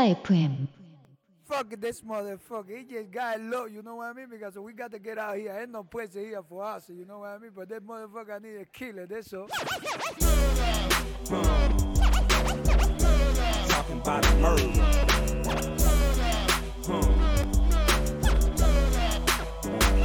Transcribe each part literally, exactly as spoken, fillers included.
콜라 에프엠. Fuck this motherfucker. He just got low, you know what I mean? Because we got to get out here. Ain't no place here for us, you know what I mean? But that motherfucker need a killer, that's all. Talking about a murder.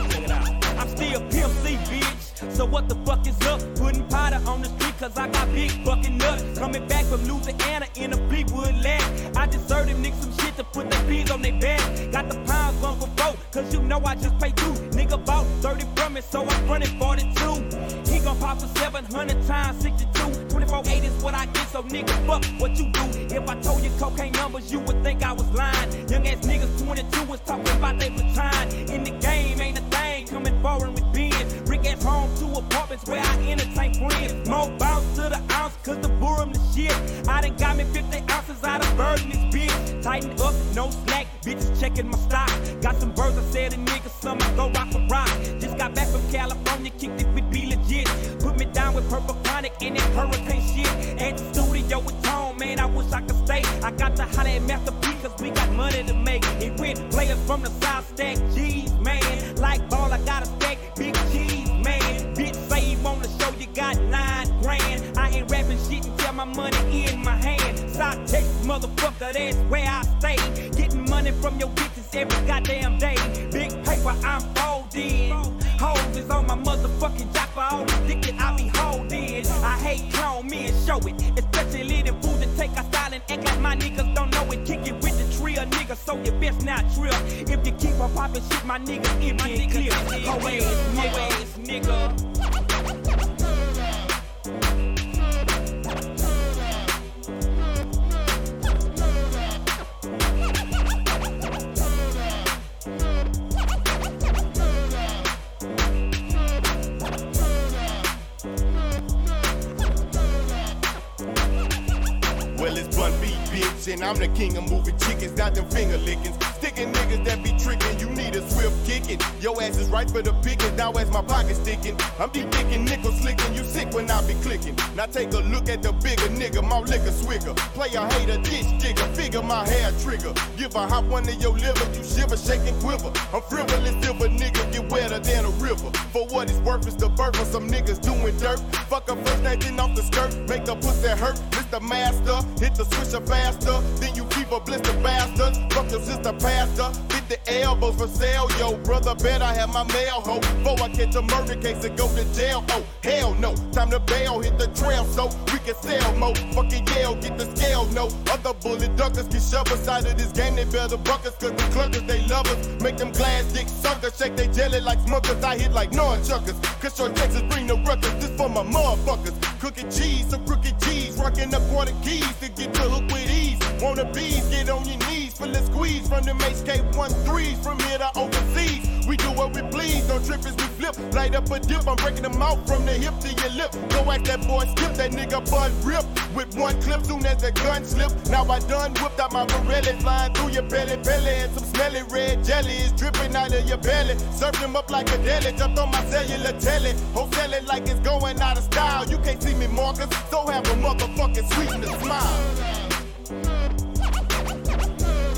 Check it out. I'm still Pimp C, bitch. So what the fuck is up? Putting powder on the street cause I got big fucking nuts. Coming back from Louisiana in a Fleetwood lab. I just heard them niggas some shit to put the P's on their back. Got the pounds on for broke, cause you know I just pay two. Nigga bought thirty from it, so I'm running forty-two. He gon' pop for seven hundred times sixty-two. twenty-four eight is what I get, so nigga fuck what you do. If I told you cocaine numbers, you would think I was lying. Young ass niggas twenty-two was talking about they retiring. In the game ain't a thing coming forward with beans. Rick ass home to apartments where I entertain friends. More bounce to the ounce, cause the boom the shit. I done got me fifty ounces out of bird in this bitch. Tighten up, no slack, bitches checking my stock. Got some birds, I said a nigga, some I go rock a rock. Just got back from California, kicked it with be legit. Put me down with purple chronic and that hurricane shit. At the studio with Tone, man, I wish I could stay. I got the holla at Master P, cause we got money to make. And with players from the south stack, G's, man. Like ball, I got a stack, big G's, man. Bitch, say you on the show, you got nine grand. I ain't rapping shit until my money in my hand. South Texas, motherfucker, that's where I stay. Getting money from your bitches every goddamn day. Big paper, I'm folding. Hoes is on my motherfucking job. All the dick that I be holding. I hate clone men, show it. Especially the food that take our style and act like my niggas don't know it. Kick it with the trio, nigga, so you best not trip. If you keep on popping shit, my nigga, it ain't clear. Ho ass nigga, nigga. And I'm the king of moving chickens, not them finger lickings. Sticking niggas that be tricking, you need a swift kicking. Your ass is right for the picking, now as my pocket's sticking. I'm deep dicking, nickel slicking, you sick when I be clicking. Now take a look at the bigger nigga, my liquor swigger. Player hater, ditch digger, figure my hair trigger. Give a hop one to your liver, you shiver, shake and quiver. I'm frivolous, silver nigga, get wetter than a river. For what it's worth, it's the birth of some niggas doing dirt. Fuck a first night, then off the skirt, make the pussy hurt. Mister Master, hit the switcher faster. Then you keep a blister bastard. Fuck your sister pastor. Get the elbows for sale, yo. Brother, bet I have my mail, ho. Before I catch a murder case and go to jail, oh. Hell no. Time to bail, hit the trail so we can sell mo. Fucking yell, get the scale, no. Other bullet duckers get shoved aside of this game. They better buckers, cause the cluckers, they love us. Make them glass dick suckers, shake they jelly like smuckers. I hit like nunchuckers. Cause your Texas bring the ruckus. This for my motherfuckers. Crooked cheese, some crooked cheese. Rocking up quarter keys to get the hook with ease. Wanna bees, get on your knees for the squeeze from them H K thirteens from here to overseas. We do what we please, don't trip as we flip. Light up a dip, I'm breaking them out from the hip to your lip. Go at that boy, skip that nigga butt rip. With one clip, soon as the gun slip. Now I done whipped out my Pirelli, flying through your belly, belly. And some smelly red jelly is dripping out of your belly. Serve them up like a deli, jumped on my cellular telly. Hotel it like it's going out of style. You can't see me, Marcus, so have a motherfucking sweetness smile. You're somebody else.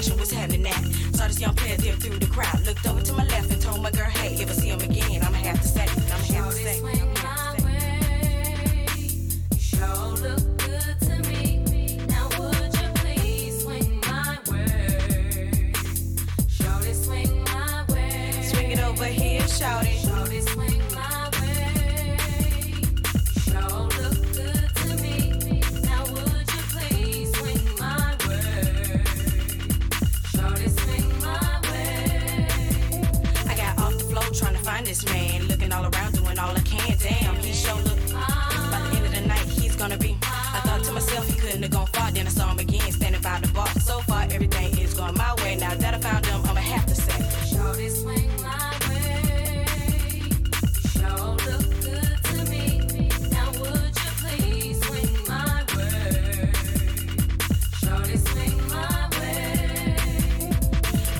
action was happening at. Saw this young player dip through the crowd. Looked over to my left and told my girl, hey, if I see him again, I'ma have to say, I'ma have to say. Swing my way, you sure look good to me. Now would you please swing my way? Shorty, swing my way. Swing it over here, shorty. Shorty, swing my way. You sure look good to me. Now would you please swing my way? Shorty, swing my way. I got off the floor trying to find this man, looking all around, doing all I can. Damn, he sure look. By the end of the night, he's gonna be. I thought to myself, he couldn't have gone far. Then I saw him again, standing by the bar. So far, everything is going my way. Now that I found him, I'ma have to say, shorty, swing my way. Sure look good to me. Now would you please swing my way? Shorty, swing my way.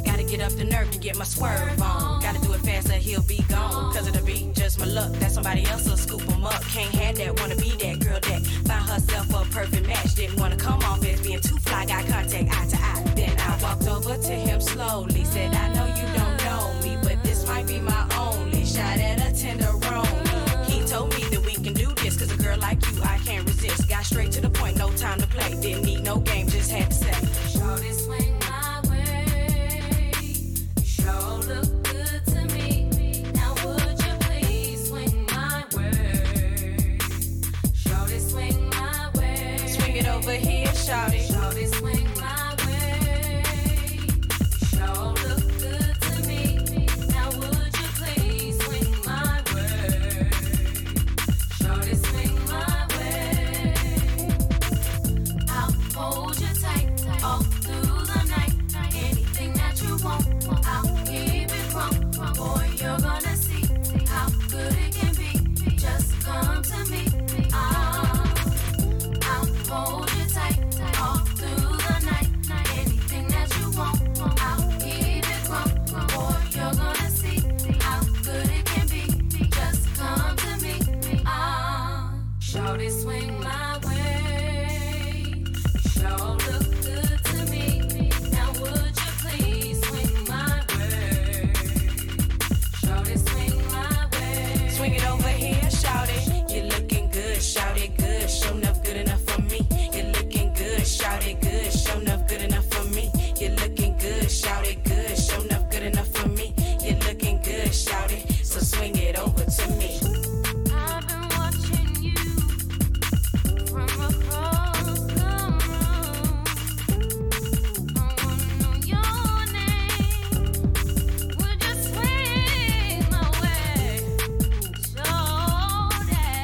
Gotta get up the nerve to get my swerve on. Gotta do it faster, he'll be gone. Cause it'll be just my luck. That's somebody else'll scoop him up. Can't have that, wanna be that girl that found herself a perfect match. Didn't wanna come off as being too fly. Got contact eye to eye. Then I walked over to him slowly. Said, I know you don't know me, but this might be my only shot at a tenderoni. He told me that we can do this. Cause a girl like you, I can't resist. Got straight to the point, no time to play. Didn't need no game, just had to say, shorty, swing my way. You sure look good to me. Now would you please swing my way? Shorty, swing my way. Swing it over here, shorty. Shorty, swing my way. You sure look good to me. Now would you please swing my way? Shorty, swing my way. I'll hold you tight all through the night. Anything that you want, I'll keep it wrong. Boy, you're gonna see how good it can be. Just come to me. I'll, I'll hold you tight all through the night. Anything that you want, I'll keep it wrong. Boy, you're gonna see how good it can be. Just come to me. I'll, shorty, swing my way. Sure look good to me. Now would you please swing my way? Shorty, swing my way. Swing it over here, shouty. You're looking good, shouty, good. Show enough, good enough for me. You're looking good, shouty, good. Show enough, good enough for me. You're looking good, shouty, good. Show enough, good enough for me. You're looking good, shouty. So swing it over to me. I've been watching you from across the room. I wanna know your name. Would you swing my way? Shorty, come my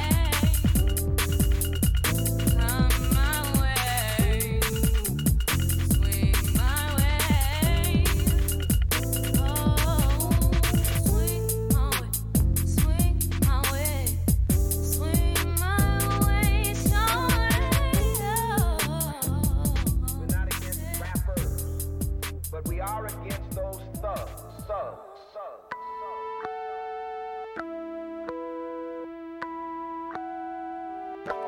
way. Swing my way. Oh, swing my way. Swing my way. Swing my way, shorty. We're not against rappers, but we are against those thugs, thugs, thugs.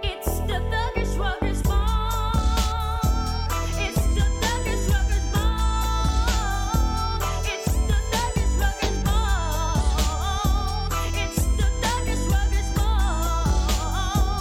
It's the thuggish ruggers ball. It's the thuggish ruggers ball. It's the thuggish ruggers ball. It's the thuggish ruggers ball.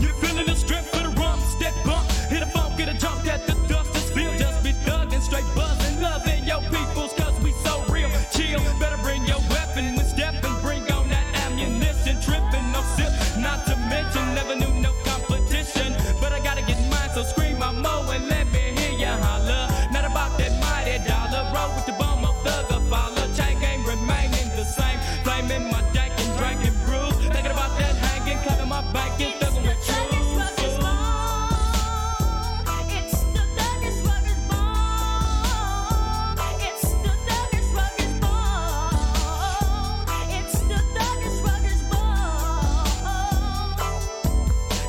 You're feeling the strength for the rumps that bump. Hit a funk, get a jump that the dust is filled. Just be thugging, straight buzzing, loving your peoples, cause we so real. Chill, better bring your weapon and step and bring on that ammunition. Tripping, no sip, not to mention, never knew no competition. But I gotta get mine, so scream my mo and let me hear ya holler. Not about that mighty dollar, roll with the bum of thug or follow. Chain game remaining the same, flaming my dank and drinking brews. Thinking about that hanging, clapping my back and thugging with you. Thuggish ruggers ball. It's the thuggish ruggers ball. It's the thuggish ruggers ball. It's the thuggish ruggers ball.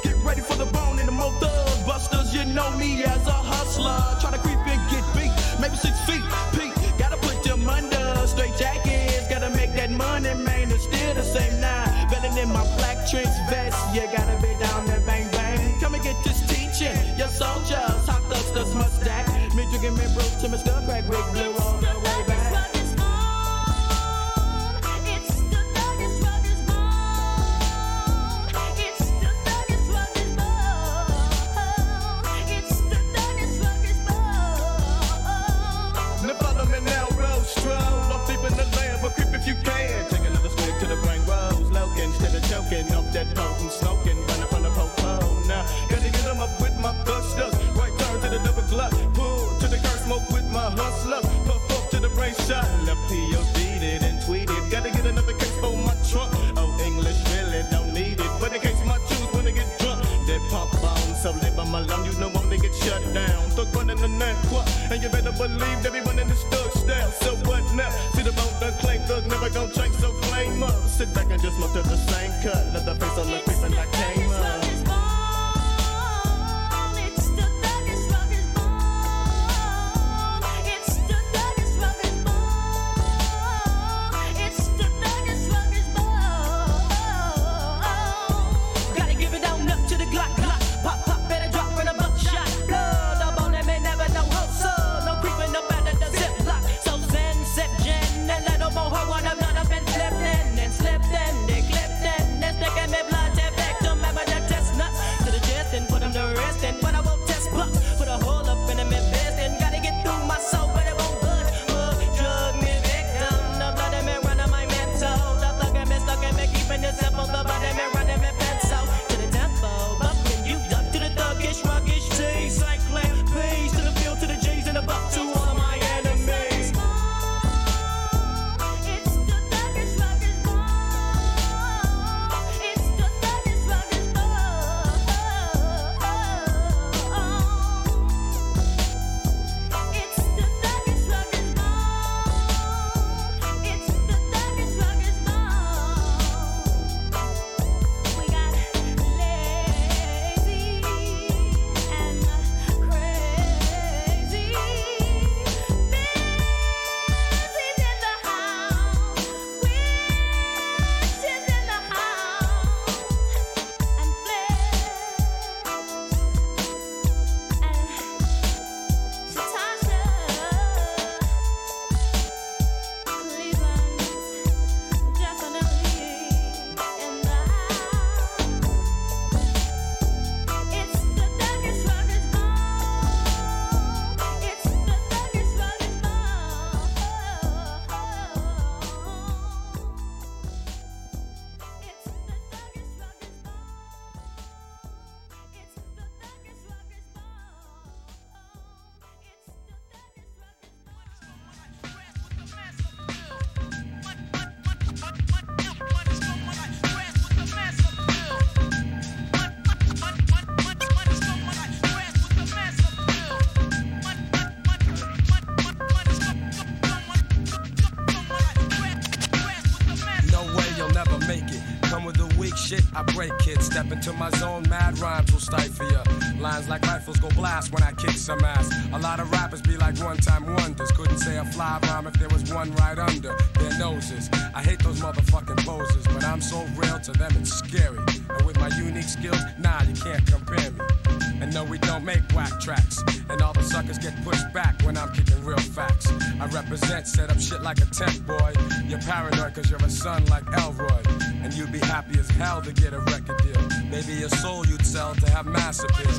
Get ready for the bone and the more thug busters. You know me as a hustler. Try to creep and get beat, maybe six feet peak. Gotta put them under straight jackets. Gotta make that money, man. It's still the same now. Belling in my black trench vest. You gotta be down there, bang bang. Come and get this teaching. Your soldiers, hot thugs, cause must stack. Me drinking, me broke to my skull crack, break blue on the way back. Up that potent smoking, running from the po-po. Now, gotta get them up with my thrusters. Right turn to the double clock. Pull to the curb, smoke with my hustlers. Puff up to the brain shot. Left P O D'd it and tweeted. Gotta get another case for my trunk. Oh, English really don't need it. But in case my shoes wanna get drunk, they pop on, so live on my lawn. You know I'm gonna get shut down. Thug running the nine quad. And you better believe they be running this thug style. So what now? See the boat done clank, thug never gon' drink, so flame up. Sit back and just smoke to the same cut. Let the face on the creep and I came up. Step into my zone, mad rhymes will stifle ya. Lines like rifles go blast when I kick some ass. A lot of rappers be like one-time wonders. Couldn't say a fly rhyme if there was one right under their noses. I hate those motherfucking poses, but I'm so real to them it's scary. And with my unique skills, nah, you can't compare me. And no, we don't make whack tracks. And all the suckers get pushed back when I'm kicking real facts. I represent, set up shit like a tech boy. You're paranoid cause you're a son like Elroy. And you'd be happy as hell to get a record deal. Maybe your soul you'd sell to have massive appeal.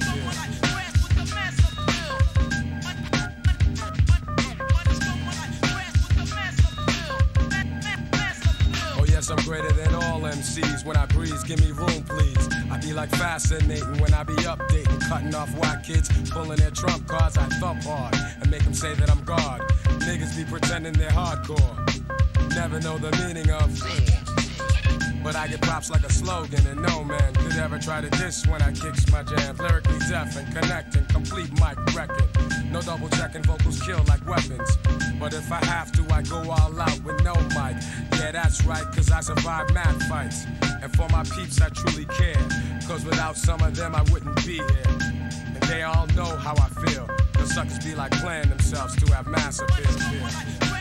I'm greater than all M Cs. When I breeze, give me room, please. I be like fascinating when I be updating, cutting off white kids, pulling their trump cards. I thump hard and make them say that I'm God. Niggas be pretending they're hardcore. Never know the meaning of. But I get props like a slogan, and no man could ever try to diss when I kicks my jam. Lyrically deaf and connecting, complete mic wrecking. No double checking, vocals kill like weapons. But if I have to, I go all out with no mic. Yeah, that's right, cause I survive mad fights. And for my peeps, I truly care. Cause without some of them, I wouldn't be here. And they all know how I feel. The suckers be like playing themselves to have massive fear.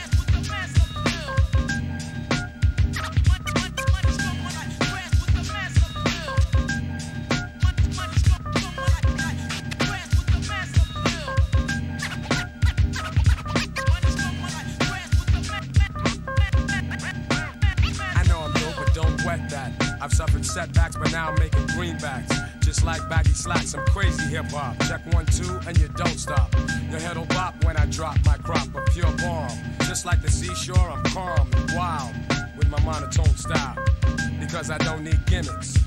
setbacks, but now I'm making greenbacks. Just like baggy slacks, I'm crazy hip-hop. Check one, two, and you don't stop. Your head'll bop when I drop my crop of pure bomb. Just like the seashore, I'm calm and wild with my monotone style. Because I don't need gimmicks.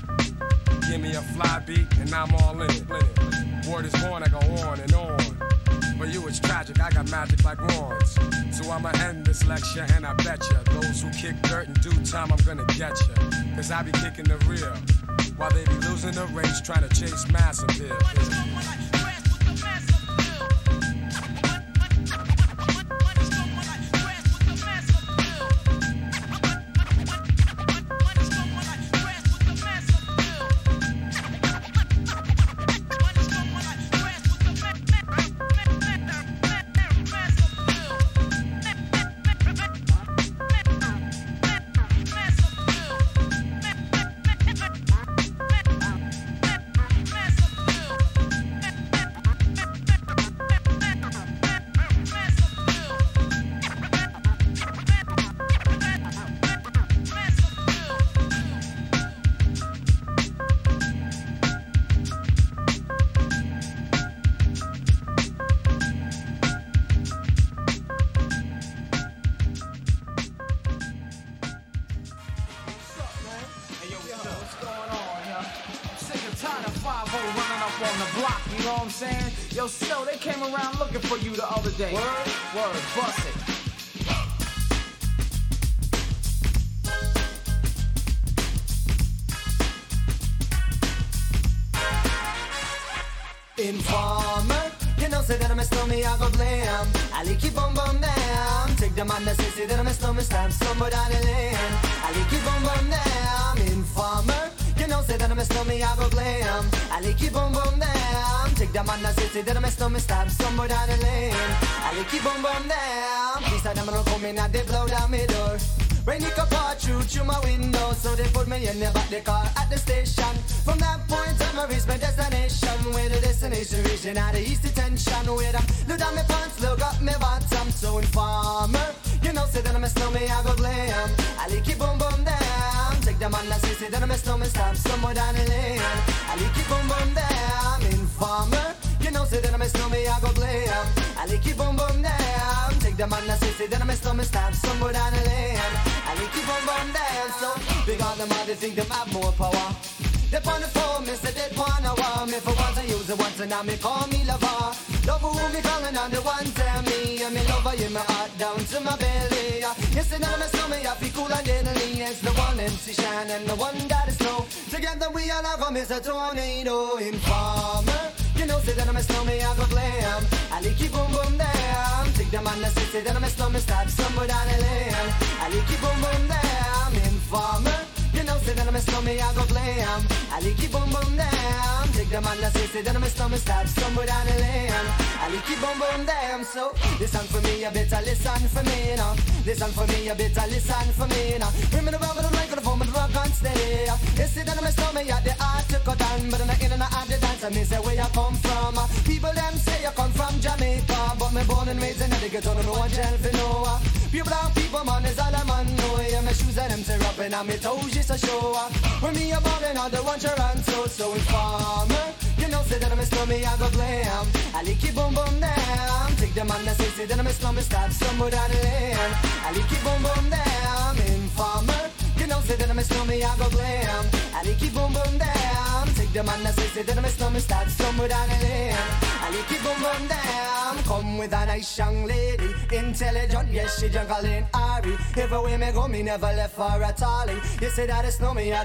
Give me a fly beat, and I'm all in it. Word is born, I go on and on. For you it's tragic, I got magic like wands. So I'ma end this lecture and I bet ya those who kick dirt in due time I'm gonna get ya. Cause I be kicking the real while they be losing the race trying to chase mass appeal. Say that it's no me, I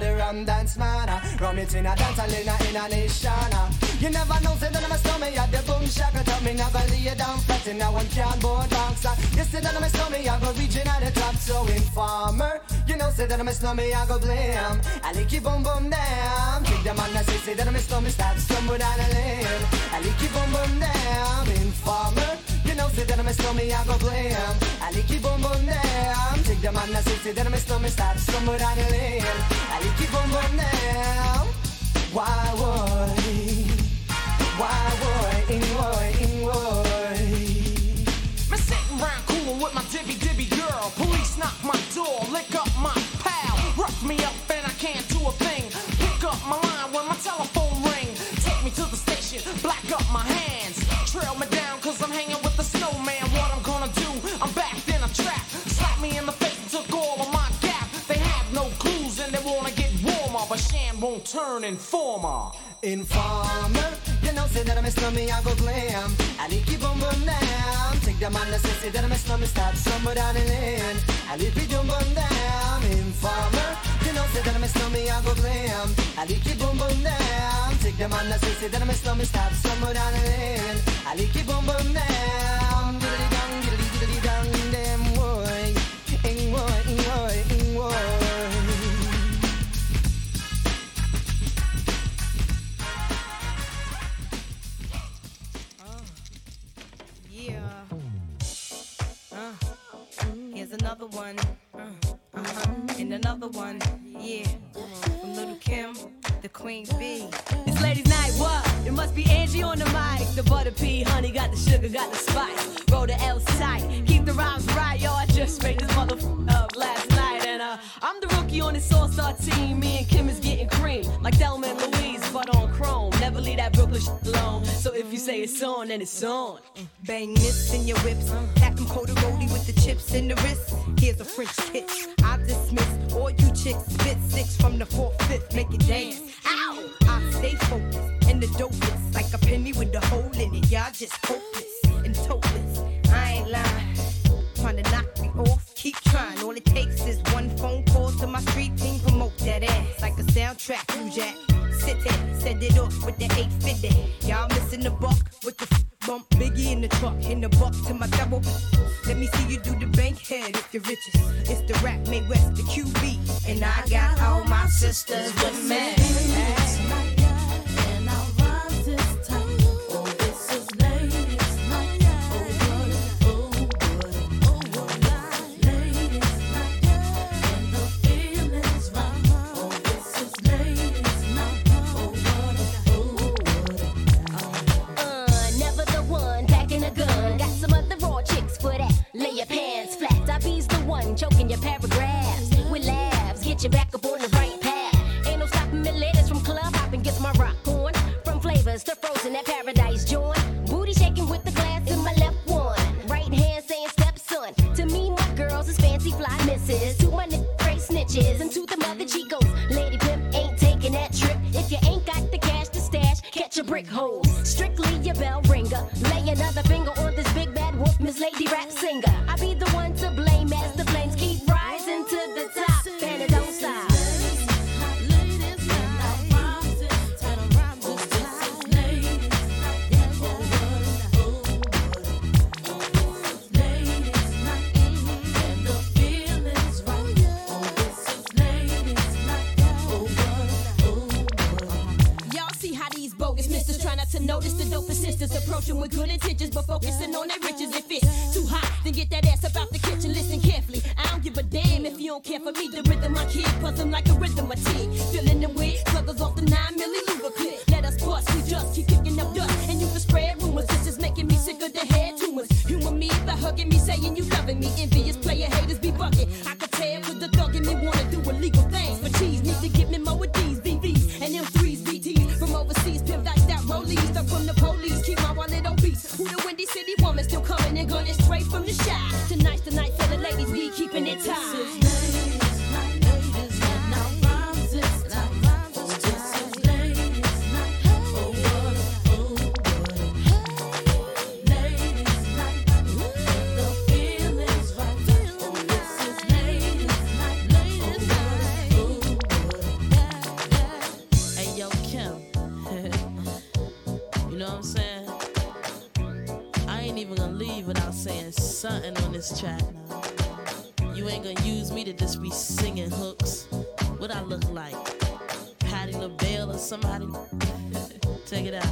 the rum dance man. Rum it in a dance, I in a in a nation. You never know, say that I'm a stomach, I the boom shaker. Tell me never lay down flat in a one cardboard box. You say that I'm a stomach, I go reaching at the top. So informer, you know, say that I'm a stomach, I go blame. I like it boom boom damn. Take them on the say, say that I'm a stomach, stop stumble down a lane. I like it boom boom damn. Informer, you know, say that I'm a stomach, I go blame. I like it boom boom damn. Take them on the say, say that I'm a stomach, stop stumble down a lane. I like it boom boom now. Why worry? Why worry? In worry, in worry. I'm sitting round cool with my dibby dibby girl. Police knock my door, lick up my pal, rough me up and I can't do a thing. back up my hands. Trail me down cause I'm hanging with the snowman. What I'm gonna do, I'm backed in a trap. Slapped me in the face and took all of my gap. They have no clues and they wanna get warmer, but Shan won't turn informer. Informer, you know say that I'm a snowman, I go glam. I need keep on burn down. Take that man that say, say that I'm a snowman, stop somewhere down the lane. I need be done burn down. Informer, you know say that I'm a snowman, I go glam. I need keep on burn down. Take that man that say, say that I'm a snowman, stop somewhere down the lane. I need keep on burn down. Diddly dong, diddly diddly dong, damn boy, ing boy, ing boy, ing boy. Another one, uh, uh-huh, and another one, yeah, from Little Kim, the Queen Bee. It's ladies' night, what? It must be Angie on the mic. The butter pea, honey, got the sugar, got the spice. Roll the L tight, keep the rhymes right, yo. I just made this motherfucker up last night, and uh, I'm the rookie on this all-star team. Me and Kim is getting cream, like Thelma and Louise, but on chrome. Never leave that Brooklyn shit alone. So if you say it's on, then it's on. Bang this in your whips, pack them corduroy with the chips in the wrist. Here's a French kiss. I dismiss all you chicks. Spit six from the fourth, fifth, make it dance. Ow! I stay focused and the dopest, like a penny with a hole in it. Y'all just hopeless and topless. I ain't lying. Trying to knock me off, keep trying. All it takes is one phone call to my street team. Promote that ass like a soundtrack, you jack. Sit there, send it off with the eight fifty. Y'all missing the buck with the f- bump. Biggie in the truck, in the buck to my double. Let me see you do the bank head if you're riches. It's the rap, Mae West, the Q B. And I got all my sisters with me. Hey. Choking your paragraphs with laughs, get you back up on the right path. Ain't no stopping me latest from club hopping, gets my rock on. From flavors to frozen at paradise, join. Booty shaking with the glass in my left one. Right hand saying stepson. To me, my girls is fancy fly misses. To my niggas, straight snitches. And to the mother chicos, lady pimp ain't taking that trip. If you ain't got the cash to stash, catch a brick hole. Strictly your bell ringer. Lay another finger on this big bad wolf, Miss Lady Rap Singer. I be the one to blame as the flames keep rising to the top, and it don't stop. To notice the dopest sisters approaching with good intentions, but focusing on their riches. If it's too hot, then get that ass about the kitchen. Listen carefully, I don't give a damn if you don't care for me. The rhythm I kid, puzzle like a rhythm I tear. Filling the wind, suckers off the nine milli Luba clip. Let us bust, we just keep kicking up dust, and you can spread rumors. This is making me sick of the head tumors. Humor me by hugging me, saying you loving me. Envious player haters be bucking. I could tell with the thug in me wanna do illegal things, but cheese need to give me more of these B Vs and M threes, B Ts from overseas, pimped like that rollie. Stuck from the police, keep my wallet obese. Who the Windy City woman still coming and gunning straight from the shop. Tonight's the night for the ladies, we keeping it tight. Something on this track. You ain't gonna use me to just be singing hooks. What I look like? Patti LaBelle or somebody? Check it out.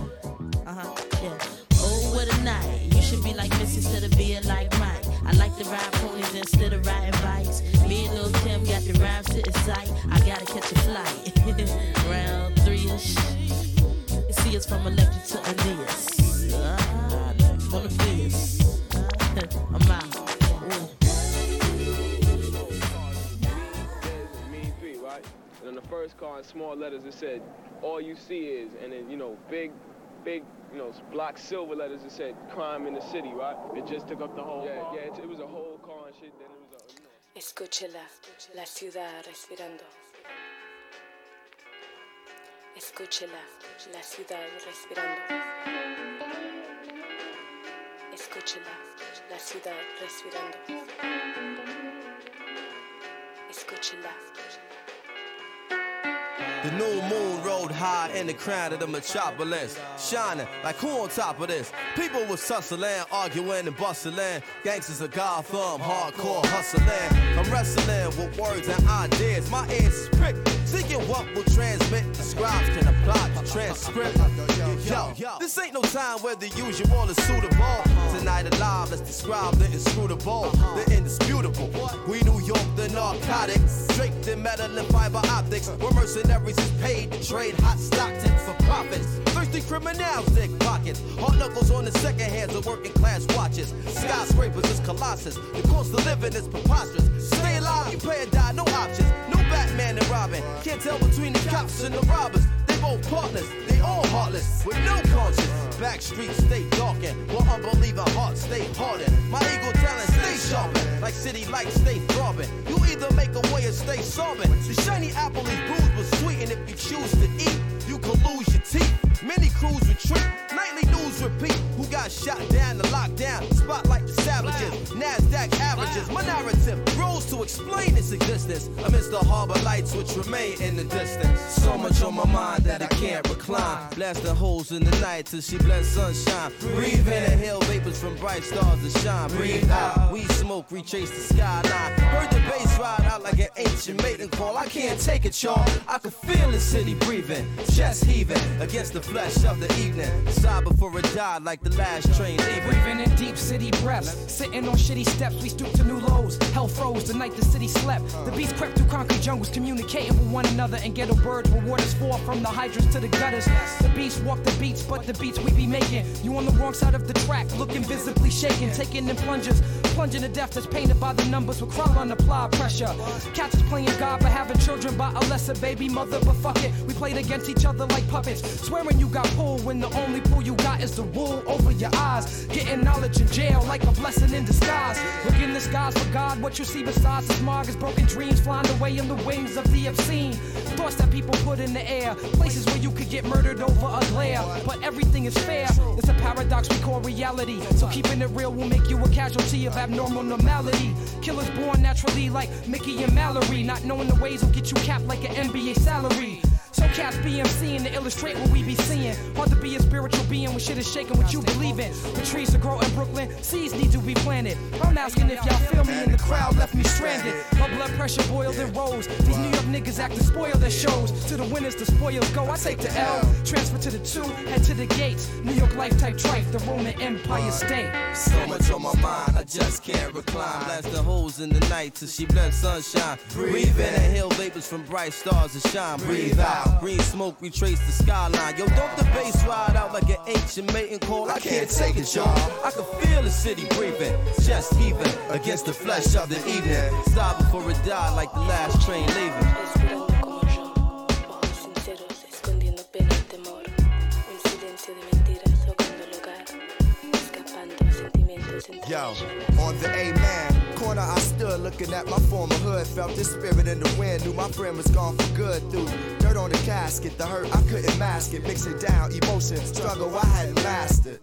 Uh-huh, yeah. Oh, what a night. You should be like Missy instead of being like Mike. I like to ride ponies instead of riding bikes. Me and Lil' Kim got the rhymes to excite. I gotta catch a flight. Round three-ish. You see us from Electra to Aeneas. Ah, on the fierce. I'm out. Mean Three, right? And on the first card, in small letters, it said, all you see is, and then, you know, big big, you know, block silver letters that said crime in the city, right? It just took up the whole yeah, car. Yeah, it, it was a whole car and shit. Then it was a... Escúchela, la ciudad respirando. Escúchela, la ciudad respirando. Escúchela, la ciudad respirando. Escúchela. The new moon rode high in the crown of the metropolis, shining like who on top of this? People was tussling, arguing and bustling. Gangsters of Gotham, hardcore hustling. I'm wrestling with words and ideas. My ears is pricked, thinking what will transmit. The scribes can apply the transcript. Yo, this ain't no time where the usual is suitable. Tonight alive, let's describe the inscrutable, the indisputable. We New York, the narcotics, draped in metal and fiber optics. We're mercenaries. Is paid to trade hot stock tips for profits. Thirsty criminals dig pockets. Hard knuckles on the second hands of working class watches. Skyscrapers is colossus. The cost of living is preposterous. Stay alive, you pay or die, no options. No Batman and Robin. Can't tell between the cops and the robbers. They both partners, they all heartless with no conscience. Back streets stay darkened, while unbelieving hearts stay hardened. My ego talent stay sharpened, like city lights stay throbbing. You either make a way or stay sobbing. The shiny apple is bruised with sweet, and if you choose to eat, you could lose your teeth. Many crews retreat, nightly news repeat. Who got shot down, the lockdown, spotlight the savages. NASDAQ averages, my narrative rose to explain its existence amidst the harbor lights which remain in the distance. So much on my mind that I can't recline. Blasting holes in the night till she blends sunshine. Breathe in, inhale vapors from bright stars that shine. Breathe out, weed smoke, retrace the skyline. Heard the bass ride out like an ancient maiden call. I can't take it, y'all. I can feel the city breathing, chest heaving against the flesh of the evening. Sigh before it died like the last train leaving. Breathing in deep city breaths, sitting on shitty steps. We stoop to new lows. Hell froze the night the city slept. The beast crept through concrete jungles, communicating with one another. And ghetto birds were waters for from the hydrants to the gutters. The beast walk the beats, but the beats we be making. You on the wrong side of the track, looking visibly shaken, taking in plungers, plunging to death that's painted by the numbers. We're crawling, apply pressure. Cats is playing God, but having children by a lesser baby mother. But fuck it, we played against each other like puppets, swearing you got pulled when the only pull you got is the wool over your eyes. Getting knowledge in jail like a blessing in disguise. Look in the skies for God, what you see besides is smog is broken dreams flying away in the wings of the obscene. Thoughts that people put in the air, places where you could get murdered over a glare. But everything is fair, it's a paradox we call reality. So keeping it real will make you a casualty of abnormal normality. Killers born naturally like Mickey and Mallory, not knowing the ways will get you capped like an N B A salary. So cats be emceeing to illustrate what we be seeing. Hard to be a spiritual being when shit is shaking what you believe in. The trees that grow in Brooklyn, seeds need to be planted. I'm asking if y'all feel me, and the crowd left me stranded. My blood pressure boiled and rose. These New York niggas acting spoiled at shows. To the winners, the spoils go. I take the L, transfer to the two, head to the gates. New York life type trife, the Roman Empire State. So much on my mind, I just can't recline. Blast the holes in the night till she blends sunshine. Breathe in, inhale vapors from bright stars that shine. Breathe out. Green smoke, retrace the skyline. Yo, don't the bass ride out like an ancient mating call. I, I can't take it, y'all. I can feel the city breathing, chest heaving against the flesh of the evening. Stop before it died like the last train leaving. Yo, on the A-man corner I stood, looking at my former hood. Felt this spirit in the wind, knew my friend was gone for good. Through dirt on the casket, the hurt, I couldn't mask it. Mixing down emotion, struggle I hadn't mastered.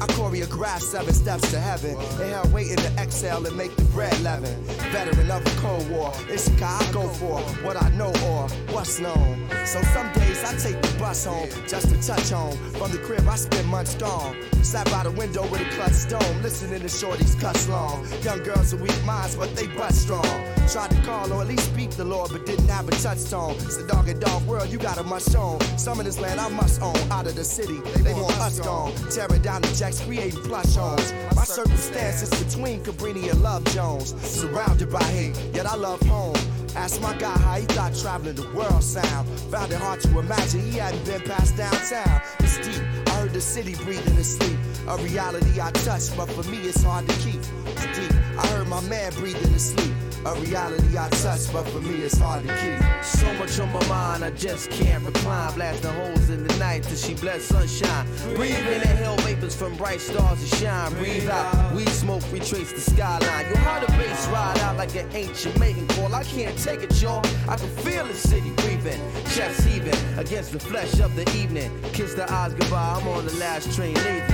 I choreographed seven steps to heaven. Inhale, waiting to exhale and make the bread leaven. Veteran of the Cold War, Ishika I go for what I know or what's known. So some days I take the bus home just to touch home. From the crib I spend months gone. Sat by the window with a clutched dome, listening to shorties cuss long. Young girls with weak minds, but they butt strong. Tried to call or at least speak the Lord, but didn't have a touch tone. It's a dog and dog world, you gotta must own. Some of this land I must own. Out of the city, they, they want us gone. Tearing down the jacks, creating plush homes. My circumstances between Cabrini and Love Jones. Surrounded by hate, yet I love home. Asked my guy how he thought traveling the world sound. Found it hard to imagine he hadn't been past downtown. It's deep, I heard the city breathing in sleep. A reality I touch, but for me it's hard to keep. It's deep, I heard my man breathing in sleep. A reality I touch, but for me it's hard to keep. So much on my mind, I just can't recline. Blasting holes in the night till she bless sunshine. Breathe in the hell vapors from bright stars that shine. Breathe out, weed smoke retrace the skyline. Your heart and bass ride out like an ancient mating call. I can't take it, y'all. I can feel the city breathing, chest heaving against the flesh of the evening. Kiss the eyes goodbye, I'm on the last train leaving.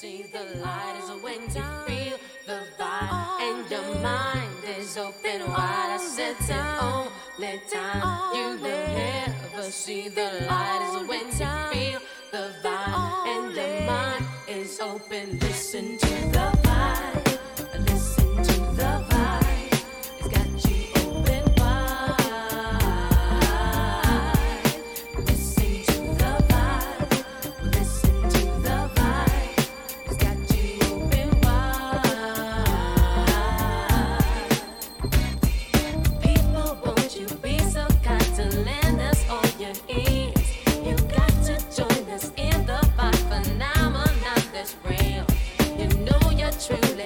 See the light is when you feel the vibe and your mind is open wide. I said time, only time you will never see the light is when you feel the vibe and your mind is open. Listen to the vibe, listen to the vibe.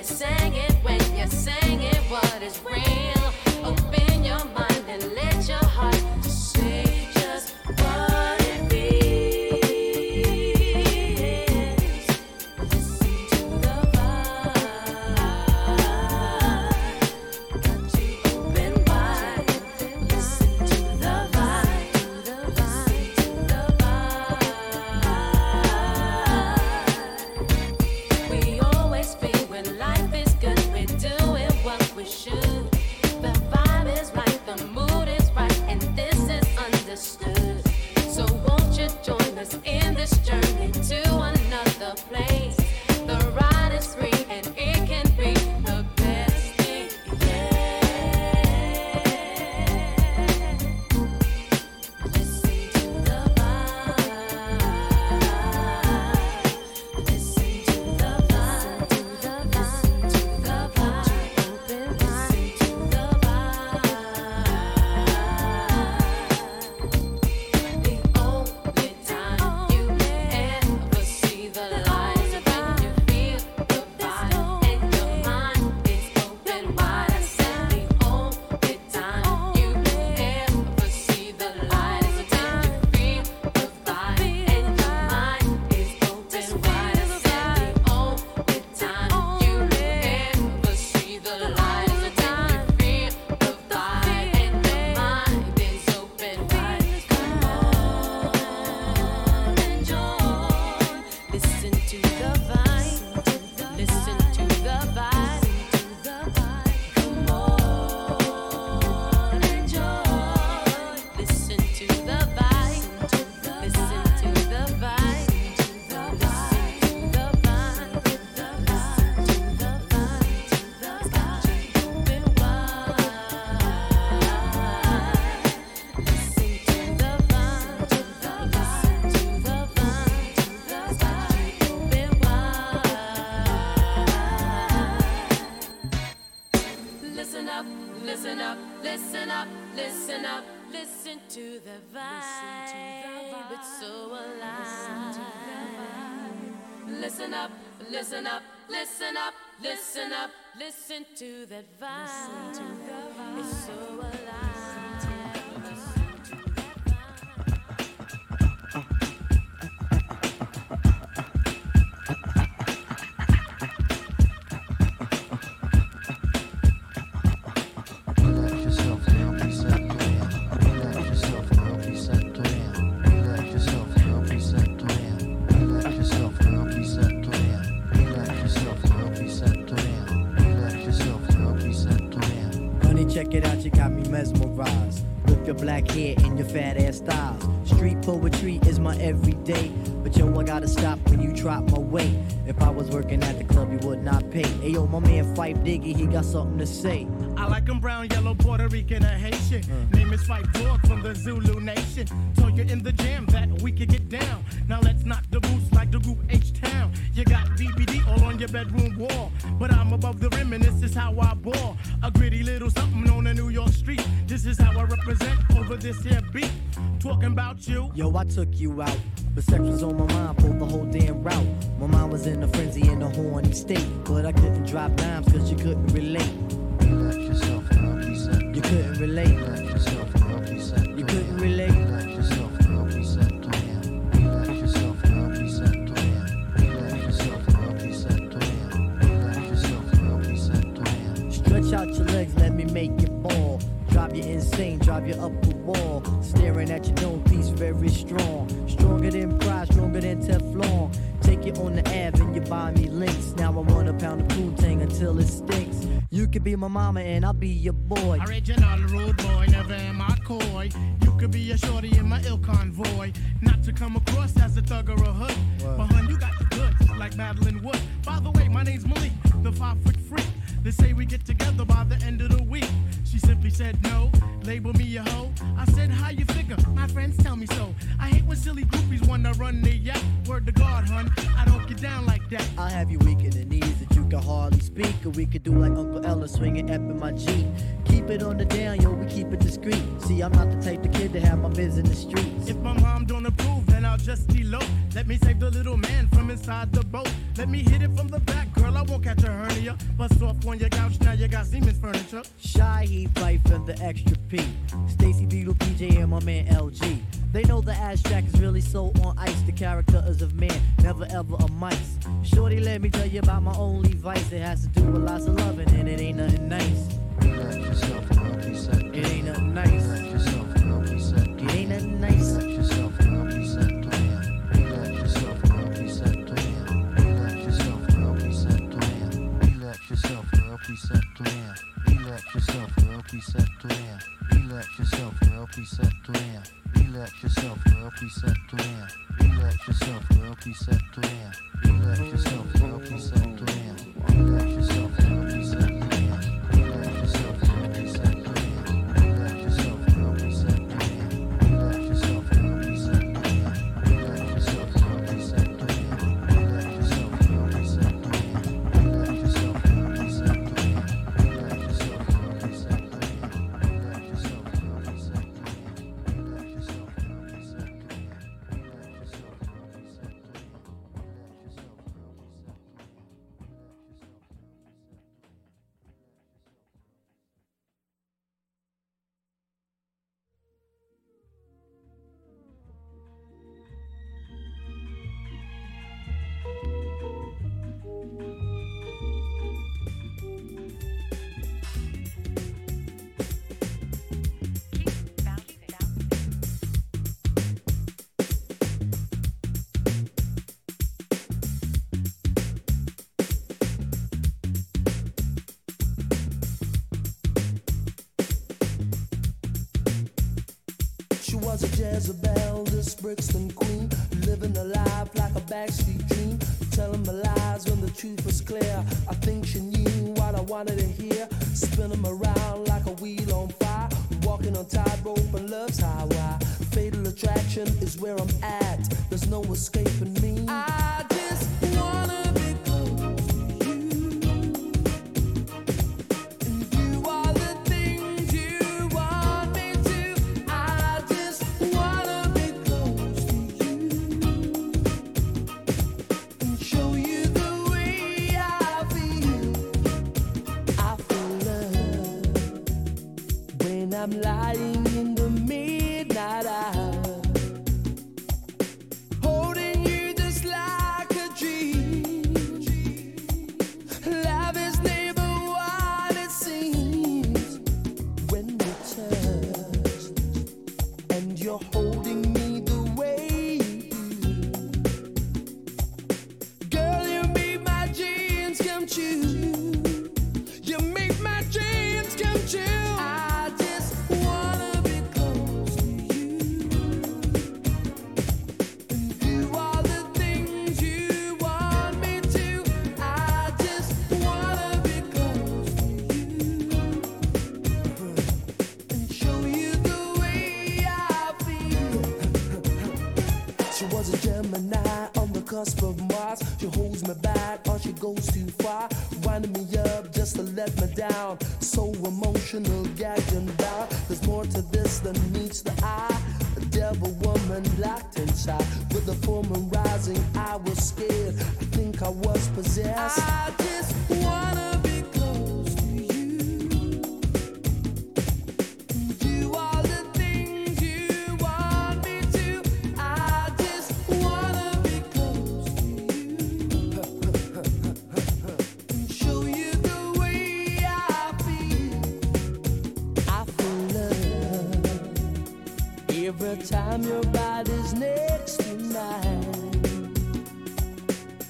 Sing it when you sing it, what is real? Open your mind and let your heart just say just what it is. Listen to the vibe, got you open wide. Listen to the vibe, listen to the vibe. We always be when life. So won't you join us in this journey to another place? The ride is free and it can be the best thing yet. Listen to the vibe. Listen to the vibe. Listen to the vibe. Listen to the vibe. Listen up, listen up, listen up, listen up, listen to that vibe. Listen to that vibe. It's so set black hair and your fat ass thighs. Street poetry is my everyday. But yo, I gotta stop when you drop my weight. If I was working at the club, you would not pay. Hey yo, my man Fife Diggy, he got something to say. I like him brown, yellow, Puerto Rican, and Haitian. Mm. Name is Fife Dog from the Zulu Nation. Told you in the jam that we could get down. Now let's knock the boots like the group H-Town. You got D V D all on your bedroom wall. But I'm above the rim and this is how I ball. A gritty little something on the New York street. This is how I represent over this here beat. Talking about you. Yo, I took you out. But sex was on my mind for the whole damn route. My mind was in a frenzy in a horny state. But I couldn't drop dimes cause you couldn't relate. Relax yourself and I'll be set. You couldn't relate. Relax yourself and I'll be set. You couldn't relate. Relax yourself and I'll be set. Relax yourself and I'll be set. Relax yourself and I'll be set. Relax yourself and I'll be set. Stretch out your legs, let me make it ball. Drive you insane, drive you up the wall. Staring at your known piece, very strong. Stronger than pride, stronger than Teflon. Take it on the Ave and you buy me links. Now I want a pound of Poontang until it stinks. You could be my mama and I'll be your boy. Original rude boy, never am I coy. You could be a shorty in my ill convoy. Not to come across as a thug or a hood. Wow. But hun, you got the goods, like Madeline Wood. By the way, my name's Malik, the five-foot freak. They say we get together by the end of the week. She simply said no, label me a hoe. I said, how you figure? My friends tell me so. I hate when silly groupies wanna run their yap. Word to God, hun, I don't get down like that. I'll have you weak in the knees that you can hardly speak. Or we could do like Uncle Ella, swinging up in my Jeep. Keep it on the down, yo, we keep it discreet. See, I'm not the type of kid to have my biz in the streets. If my mom don't approve, then I'll just elope. Let me save the little man from inside the boat. Let me hit it from the back, girl, I won't catch a hernia. Bust off on your couch, now you got Siemens furniture. Shy, he fight for the extra P. Stacy Beetle, P J, and my man L G. They know the ass track is really so on ice. The character is of man, never ever a mice. Shorty, let me tell you about my only vice. It has to do with lots of loving, and it ain't nothing nice. Relax yourself and I'll be set. It ain't nothing nice. Relax yourself and I'll be set. It ain't nothing nice. Relax yourself and I'll be set. Relax yourself and I'll be set. Relax yourself and I'll be set. Relax yourself and I'll be set. Relax yourself and I'll be set. Relax yourself and I'll be set. Relax yourself and I'll be set. Relax yourself and I'll be set. Relax yourself and I'll be set. Relax yourself and I'll be set. Was a Jezebel, this Brixton queen, living a life like a backstreet dream, telling my lies when the truth was clear. I think she knew what I wanted to hear, spinning around like a wheel on fire, walking on tightrope and love's highway. Fatal attraction is where I'm at, there's no escaping me. I just wanna I'm lying in the midnight hour, holding you just like She was a Gemini on the cusp of Mars. She holds me back or she goes too far, winding me up just to let me down. So emotional, gagged and bound. There's more to this than meets the eye. A devil woman locked inside. With the full moon rising, I was scared. I think I was possessed. I just wanna every time your body's next to mine,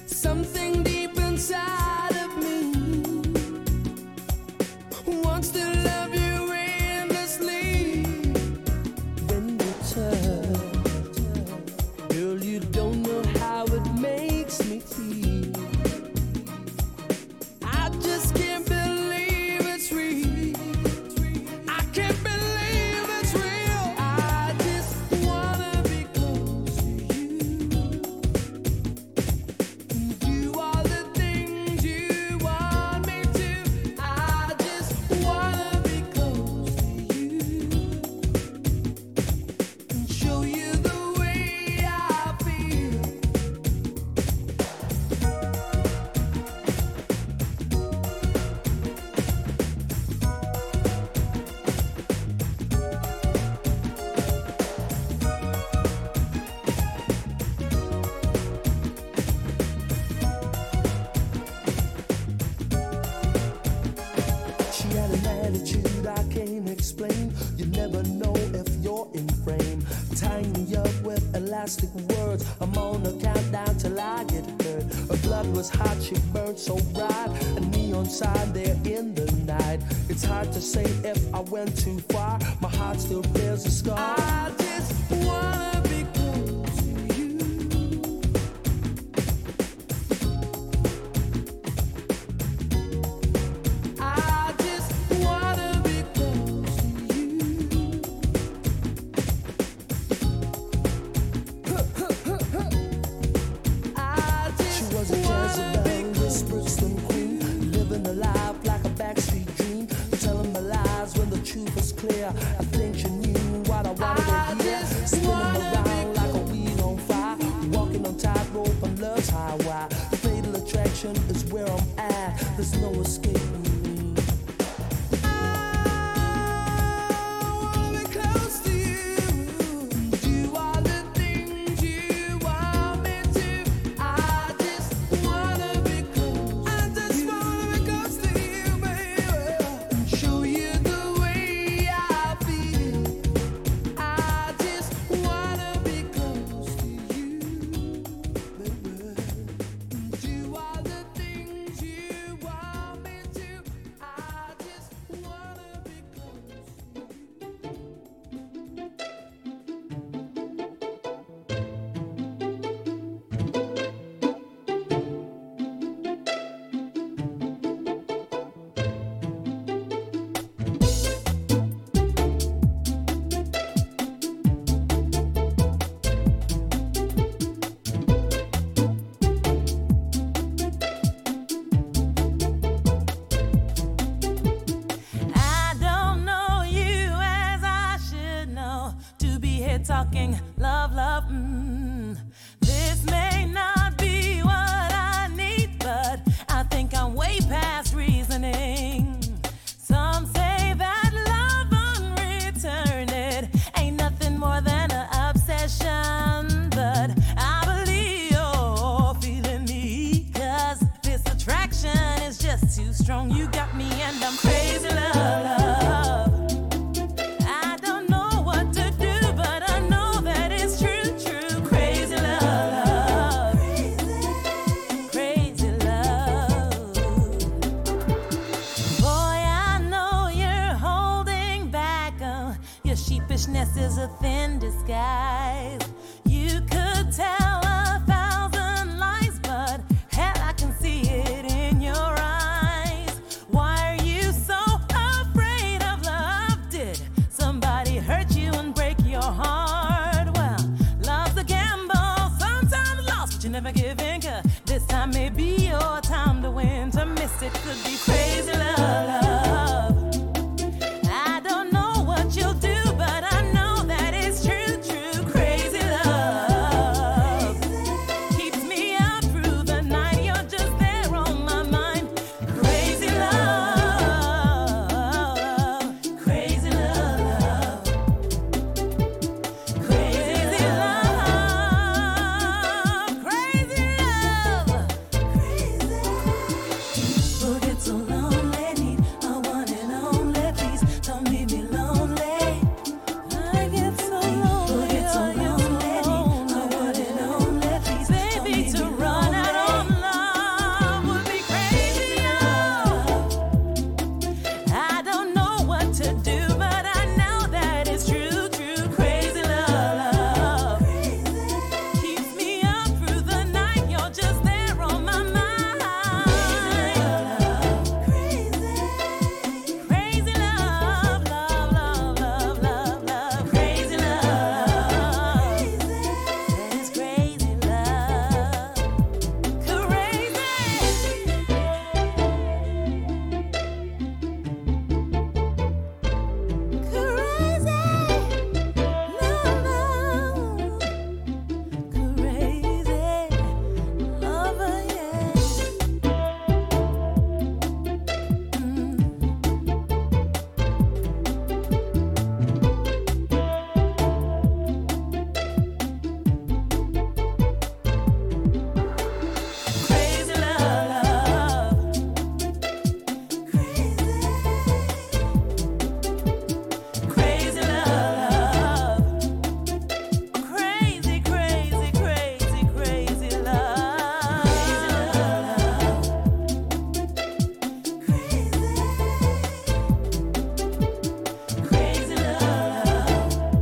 something deep inside of me wants to love you endlessly. When you touch, girl, you don't know how it makes me feel. I just can't believe it's real. I can't believe. You never know if you're in frame. Tying me up with elastic words. I'm on a countdown till I get hurt. Her blood was hot, she burned so bright. A neon sign there in the night. It's hard to say if I went too far. My heart still bears a scar. I just wanna be close to you. I just wanna clear. I think you knew what I wanted to hear. Spinning around like a wheel on fire. Walking on tightrope on love's highway. Fatal attraction is where I'm at. There's no escape. Talking love, love, mm. This may not be what I need, but I think I'm way past reasoning. Some say that love unreturned, it ain't nothing more than an obsession, but I believe you're feeling me, cause this attraction is just too strong. You got me and I'm crazy, love, love. I don't know what to do, but I know that it's true, true. Crazy love, love. it could be crazy love. I don't know what you'll do, but I know that it's true, true crazy love. Keeps me out through the night. You're just there on my mind. Crazy love, crazy love, crazy love, crazy love, crazy love. People get so lonely, need a one and only. Please don't leave me lonely. I get so lonely, get so lonely, need a one and only. Please don't leave me lonely. Baby, to run out on love would be crazy love. I don't know what to do, but I know that it's true, true crazy love. Keeps me up through the night. You're just there on my mind. Crazy love, love, love, love, love, love, crazy love. That's crazy love, crazy, crazy, love, love. Crazy lover, yeah. Mm. Crazy love, crazy, crazy love. Crazy, crazy, crazy, crazy love. Crazy love. Oh, I'm crazy about your boy. Oh, crazy love. Crazy love. Crazy love. When the D J keeps it real. I feel good, good, good. I feel good, yes, wonderful, good.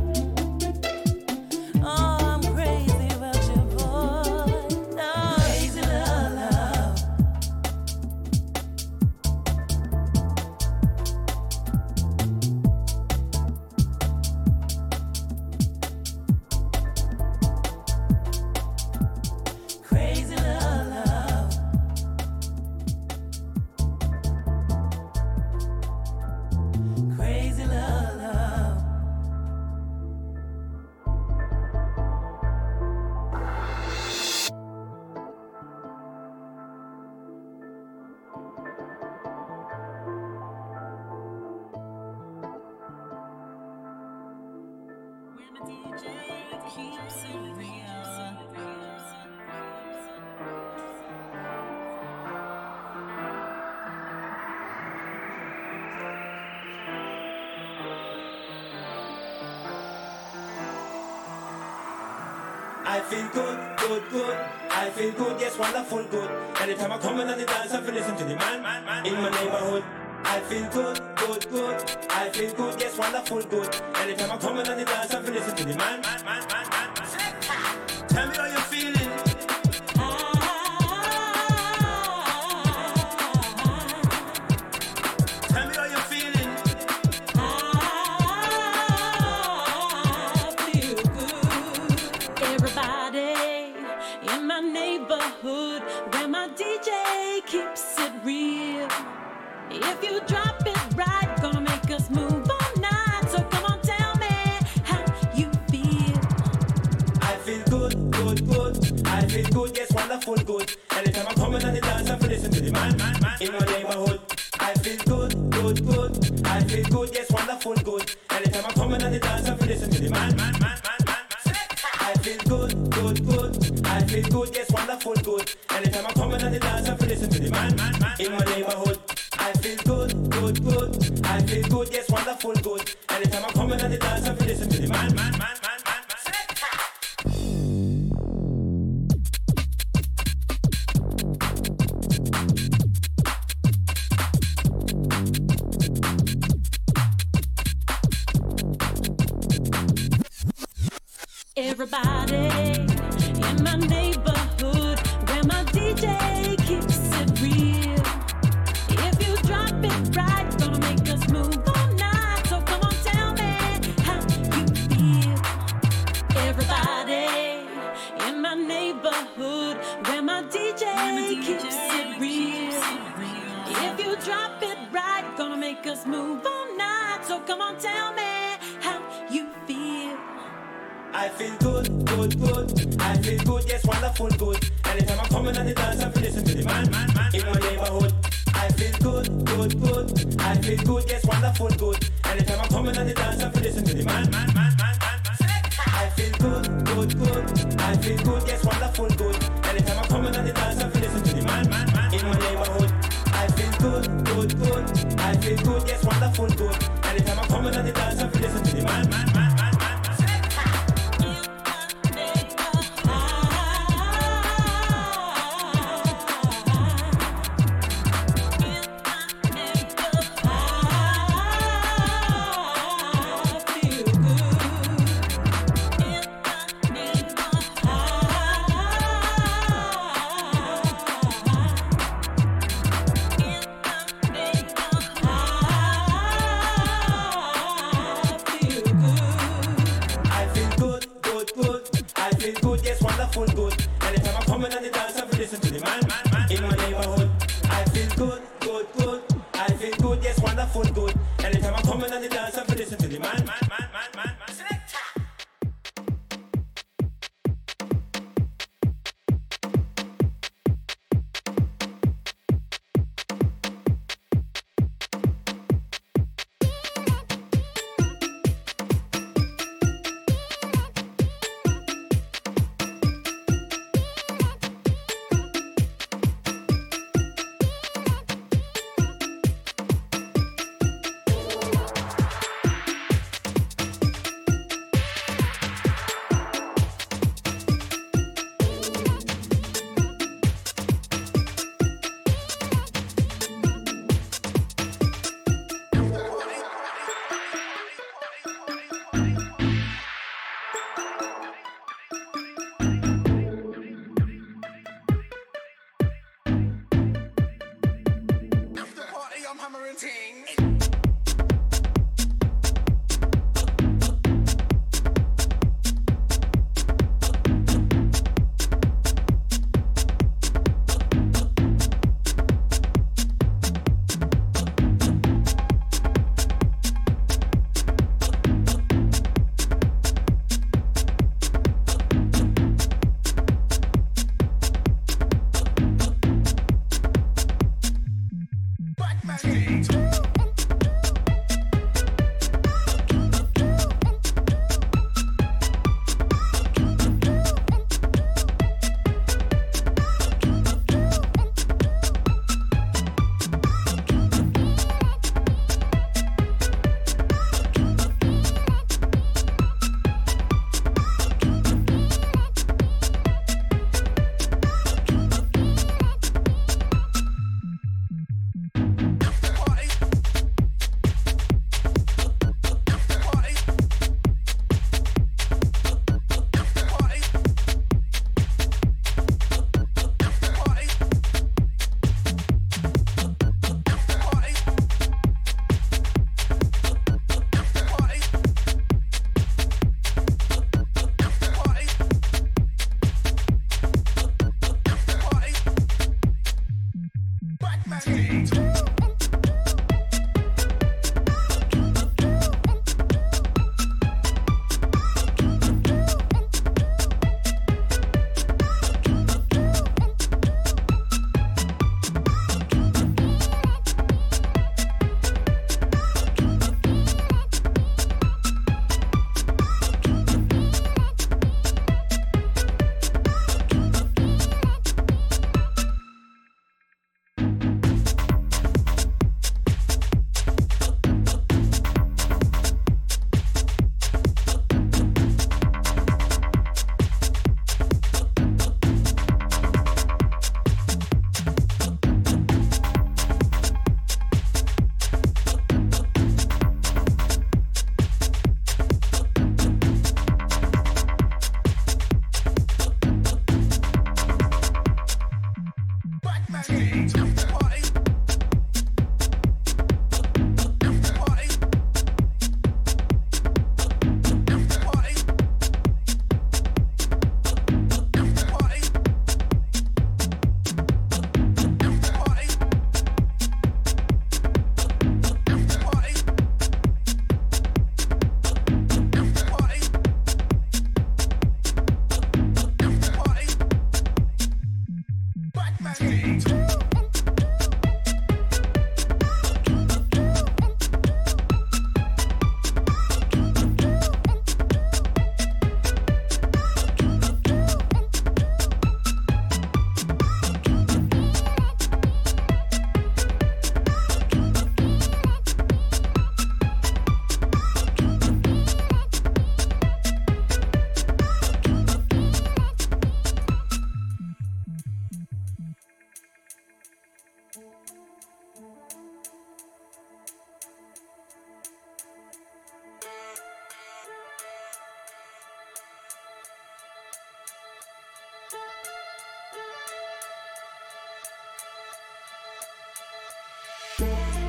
Anytime I come in on the dance, I feel listen to the man, man, man in my neighborhood. I feel good, good, good. I feel good, yes, wonderful, good. Anytime I come in on the dance, I feel listen to the man, man, man, man, man, man. Tell me how you're feeling. Tell me how you're feeling. I feel good. Everybody in my neighborhood, where my D J keeps it real. If you drop it right, gonna make us move all night. So come on, tell me how you feel. I feel good, good, good. I feel good, yes, wonderful, good. Anytime I come in on the dance, I feel listen to the man, man, man in my neighborhood. I feel good, good, good. I feel good, yes, wonderful, good. Anytime I come in on the dance, I feel listen to the man, man, man, man, man, man. I feel good, good, good. I feel good, yes, wonderful, good. Anytime I come in on the dance, I feel listen to the man, man, man in my neighborhood. I feel good, good, good. I feel good, yes, wonderful, good. Anytime I come in on the dance, I feel listen to the man, man, man, man, man, man. Everybody in my neighborhood, where my D J keeps it real. If you drop it right, gonna make us move all night. So come on, tell me how you feel. Everybody in my neighborhood, where my D J keeps it real. drop it right, gonna make us move all night. So come on, tell me how you feel. I feel good, good, good. I feel good, yes, wonderful, good. Anytime I'm coming on the dance, I feel listen to the man, man, man in my neighborhood. I feel good, good, good. I feel good, yes, wonderful, good. Anytime I'm coming on the dance, I feel listen to the man, man, man, man, man. I feel good, good, good. I feel good, yes, wonderful, good. Anytime I'm coming on the dance, I feel listen to the man, man, man in my neighborhood. I feel good, good, good. I feel good, yes, wonderful, good. Anytime I'm coming on the dance, I feel listen to the man, man, man, man.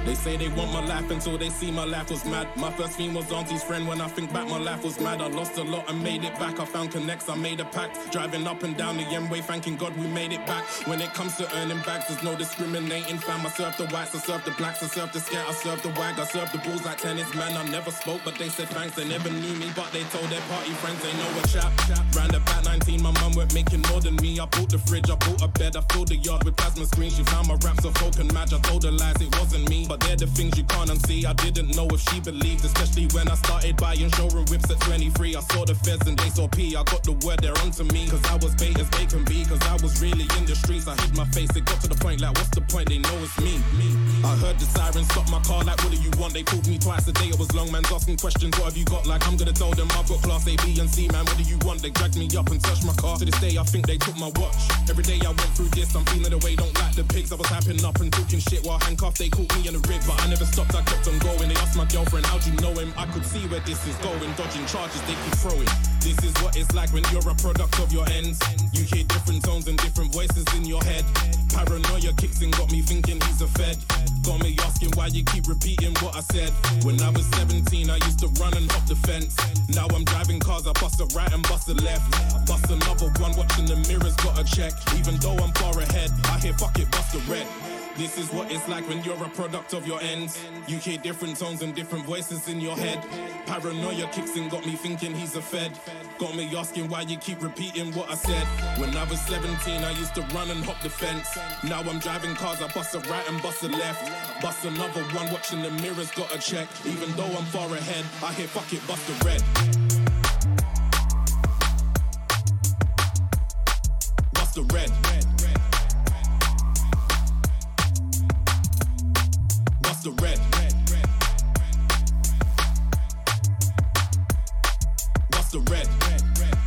They say they want my life until they see my life was mad. My first fiend was auntie's friend. When I think back, my life was mad. I lost a lot and made it back. I found connects, I made a pact. Driving up and down the M-way, thanking God we made it back. When it comes to earning bags, there's no discriminating, fam. I serve the whites, I serve the blacks, I serve the scat, I serve the wag, I serve the bulls like tennis, man. I never spoke, but they said thanks. They never knew me, but they told their party friends they know a chap. Round about nineteen, my mum weren't making more than me. I bought the fridge, I bought a bed, I filled the yard with plasma screens. She found my raps of folk and match. I told her lies, it wasn't me, but they're the things you can't unsee. I didn't know if she believed, especially when I started buying showroom whips at twenty-three. I saw the feds and they saw P. I got the word they're onto me, cause I was bait as they can be, cause I was really in the streets. I hid my face, it got to the point like what's the point, they know it's me. I heard the sirens stop my car like what do you want. They pulled me twice a day, it was long, man's asking questions, what have you got, like I'm gonna tell them I've got class A, B and C, man, what do you want. They dragged me up and touched my car, to this day I think they took my watch. Every day I went through this, I'm feeling away, don't like the pigs. I was hyping up and talking shit while handcuffed, they caught me in the rig, but I never stopped, I kept on going. They asked my girlfriend, how'd you know him. I could see where this is going, dodging charges they keep throwing. This is what it's like when you're a product of your ends. You hear different tones and different voices in your head. Paranoia kicks in, got me thinking he's a fed. Got me asking why you keep repeating what I said. When I was seventeen, I used to run and hop the fence. Now I'm driving cars, I bust a right and bust a left. I bust another one, watching the mirrors, gotta check. Even though I'm far ahead, I hear fuck it, bust a red. This is what it's like when you're a product of your ends. You hear different tones and different voices in your head. Paranoia kicks in, got me thinking he's a fed. Got me asking why you keep repeating what I said. When I was seventeen, I used to run and hop the fence. Now I'm driving cars, I bust a right and bust a left. Bust another one, watching the mirrors, gotta check. Even though I'm far ahead, I hear fuck it, bust a red. Bust a red. Bust a red. The red, red, red.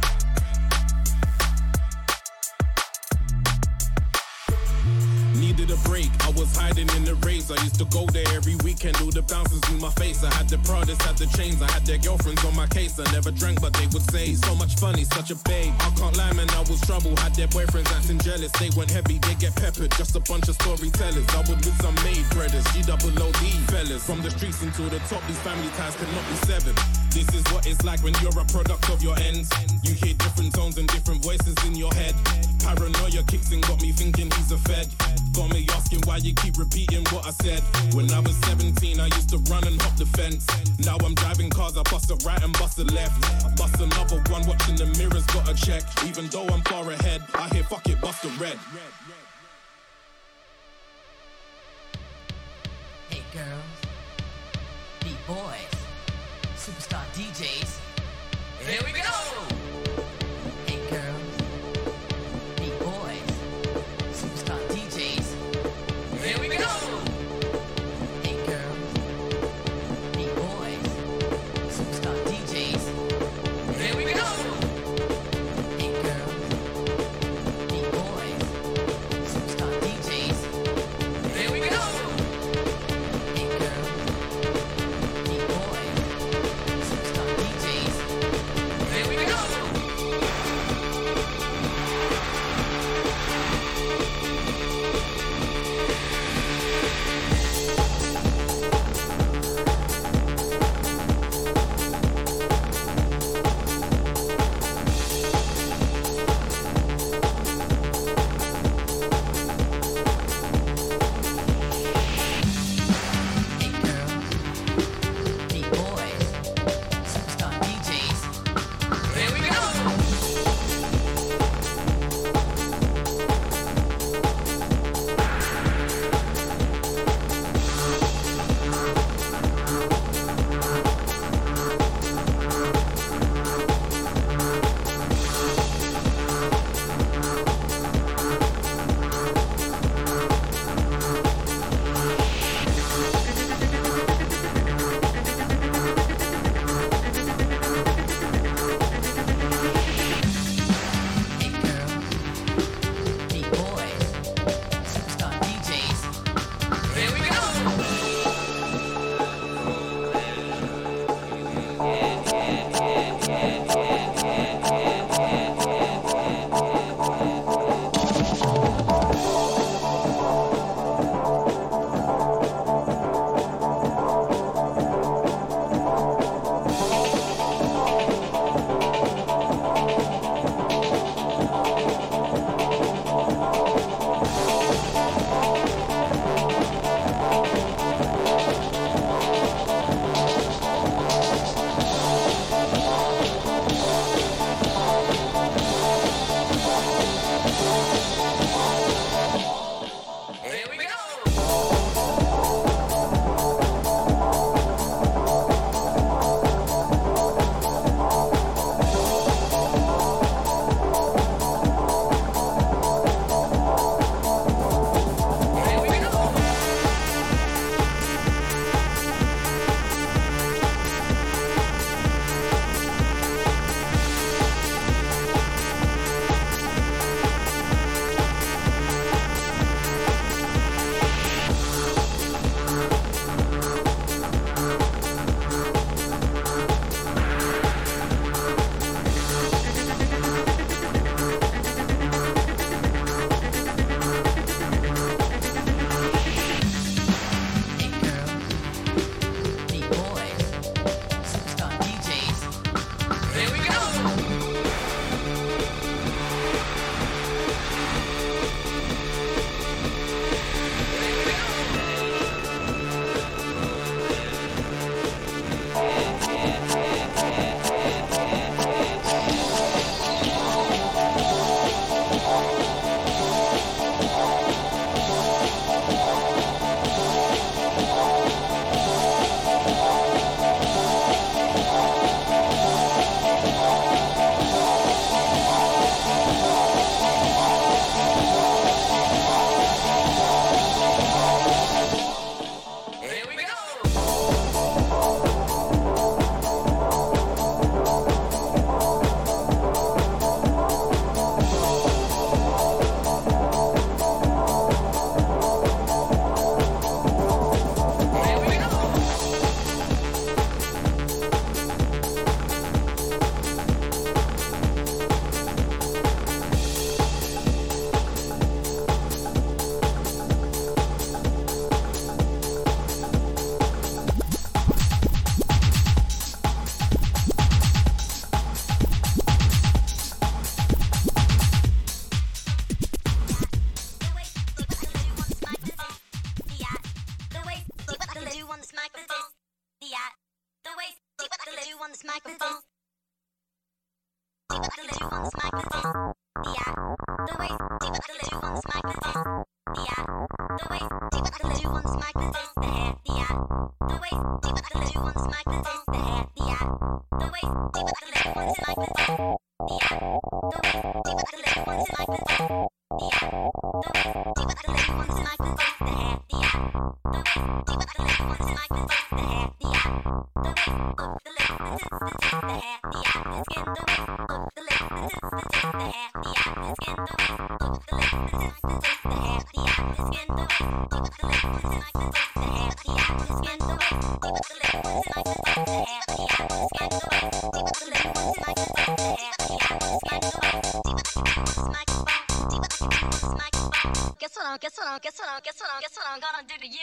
Needed a break, I was hiding in the raves. I used to go there every weekend, all the bouncers in my face. I had the proudest, had the chains, I had their girlfriends on my case. I never drank, but they would say, so much fun, he's such a babe. I can't lie, man, I was trouble, had their boyfriends acting jealous. They went heavy, they get peppered, just a bunch of storytellers. I would with some maid brothers, G O O D fellas. From the streets into the top, these family ties could not be severed. This is what it's like when you're a product of your ends. You hear different tones and different voices in your head. Paranoia kicks in, got me thinking he's a fed. Got me asking why you keep repeating what I said. When I was seventeen, I used to run and hop the fence. Now I'm driving cars, I bust a right and bust a left. I bust another one, watching the mirrors, gotta check. Even though I'm far ahead, I hear fuck it, bust a red. Hey girls, hey boys, superstar D Js, here we go! Guess what I'm, guess what I'm, guess what I'm, guess what I'm, guess what I'm gonna do to you.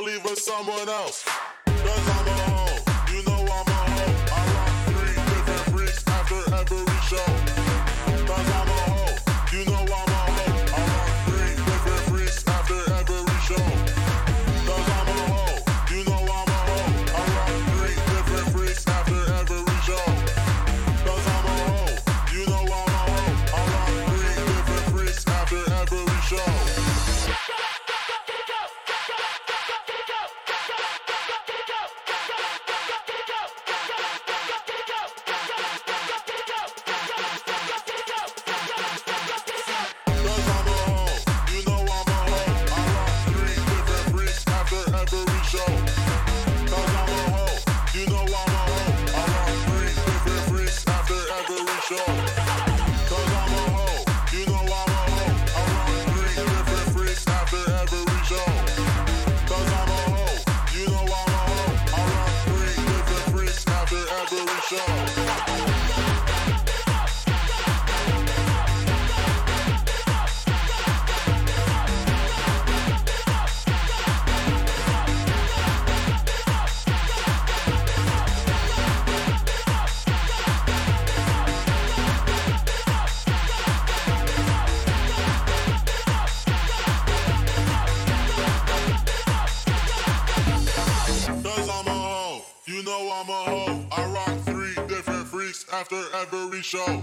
gonna leave with someone else. Cause I'm a hoe, you know I'm a hoe. I rock three different freaks after every show. Cause I'm a hoe, you know I'm a hoe. I rock three different freaks after every show. Cause I'm a hoe, you know I'm a hoe. I rock three different freaks after every show. Cause I'm a hoe, you know I'm a hoe. I rock three different freaks after every show. After every show,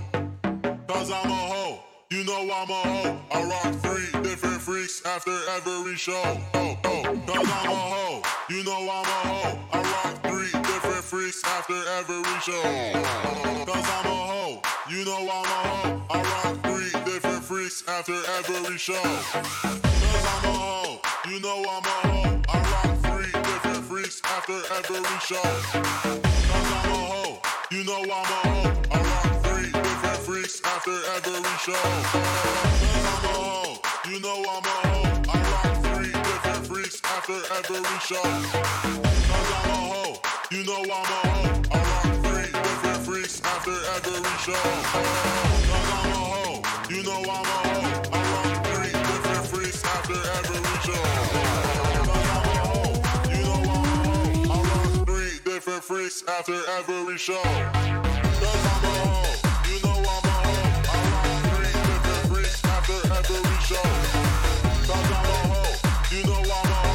cause I'm a hoe, you know I'm a hoe. I rock three different freaks after every show. Oh, oh, cause I'm a hoe, you know I'm a hoe. I rock three different freaks after every show. Cause I'm a hoe, you know I'm a hoe. I rock three different freaks after every show. Cause I'm a hoe, you know I'm a hoe. I rock three different freaks after every show. Cause I'm a hoe, you know I'm a hoe. I rock three different freaks after every show. I'm a hoe, you know I'm a hoe. I rock three different freaks after every show. Cause I'm a hoe, you know I'm a hoe. I rock three different freaks after every show. Cause I'm a hoe, you know I'm a hoe. I rock three different freaks after every show. Cause I'm a hoe, you know I'm a hoe. I rock three different freaks after every show. Cause I'm a hoe, you know I'm a hoe.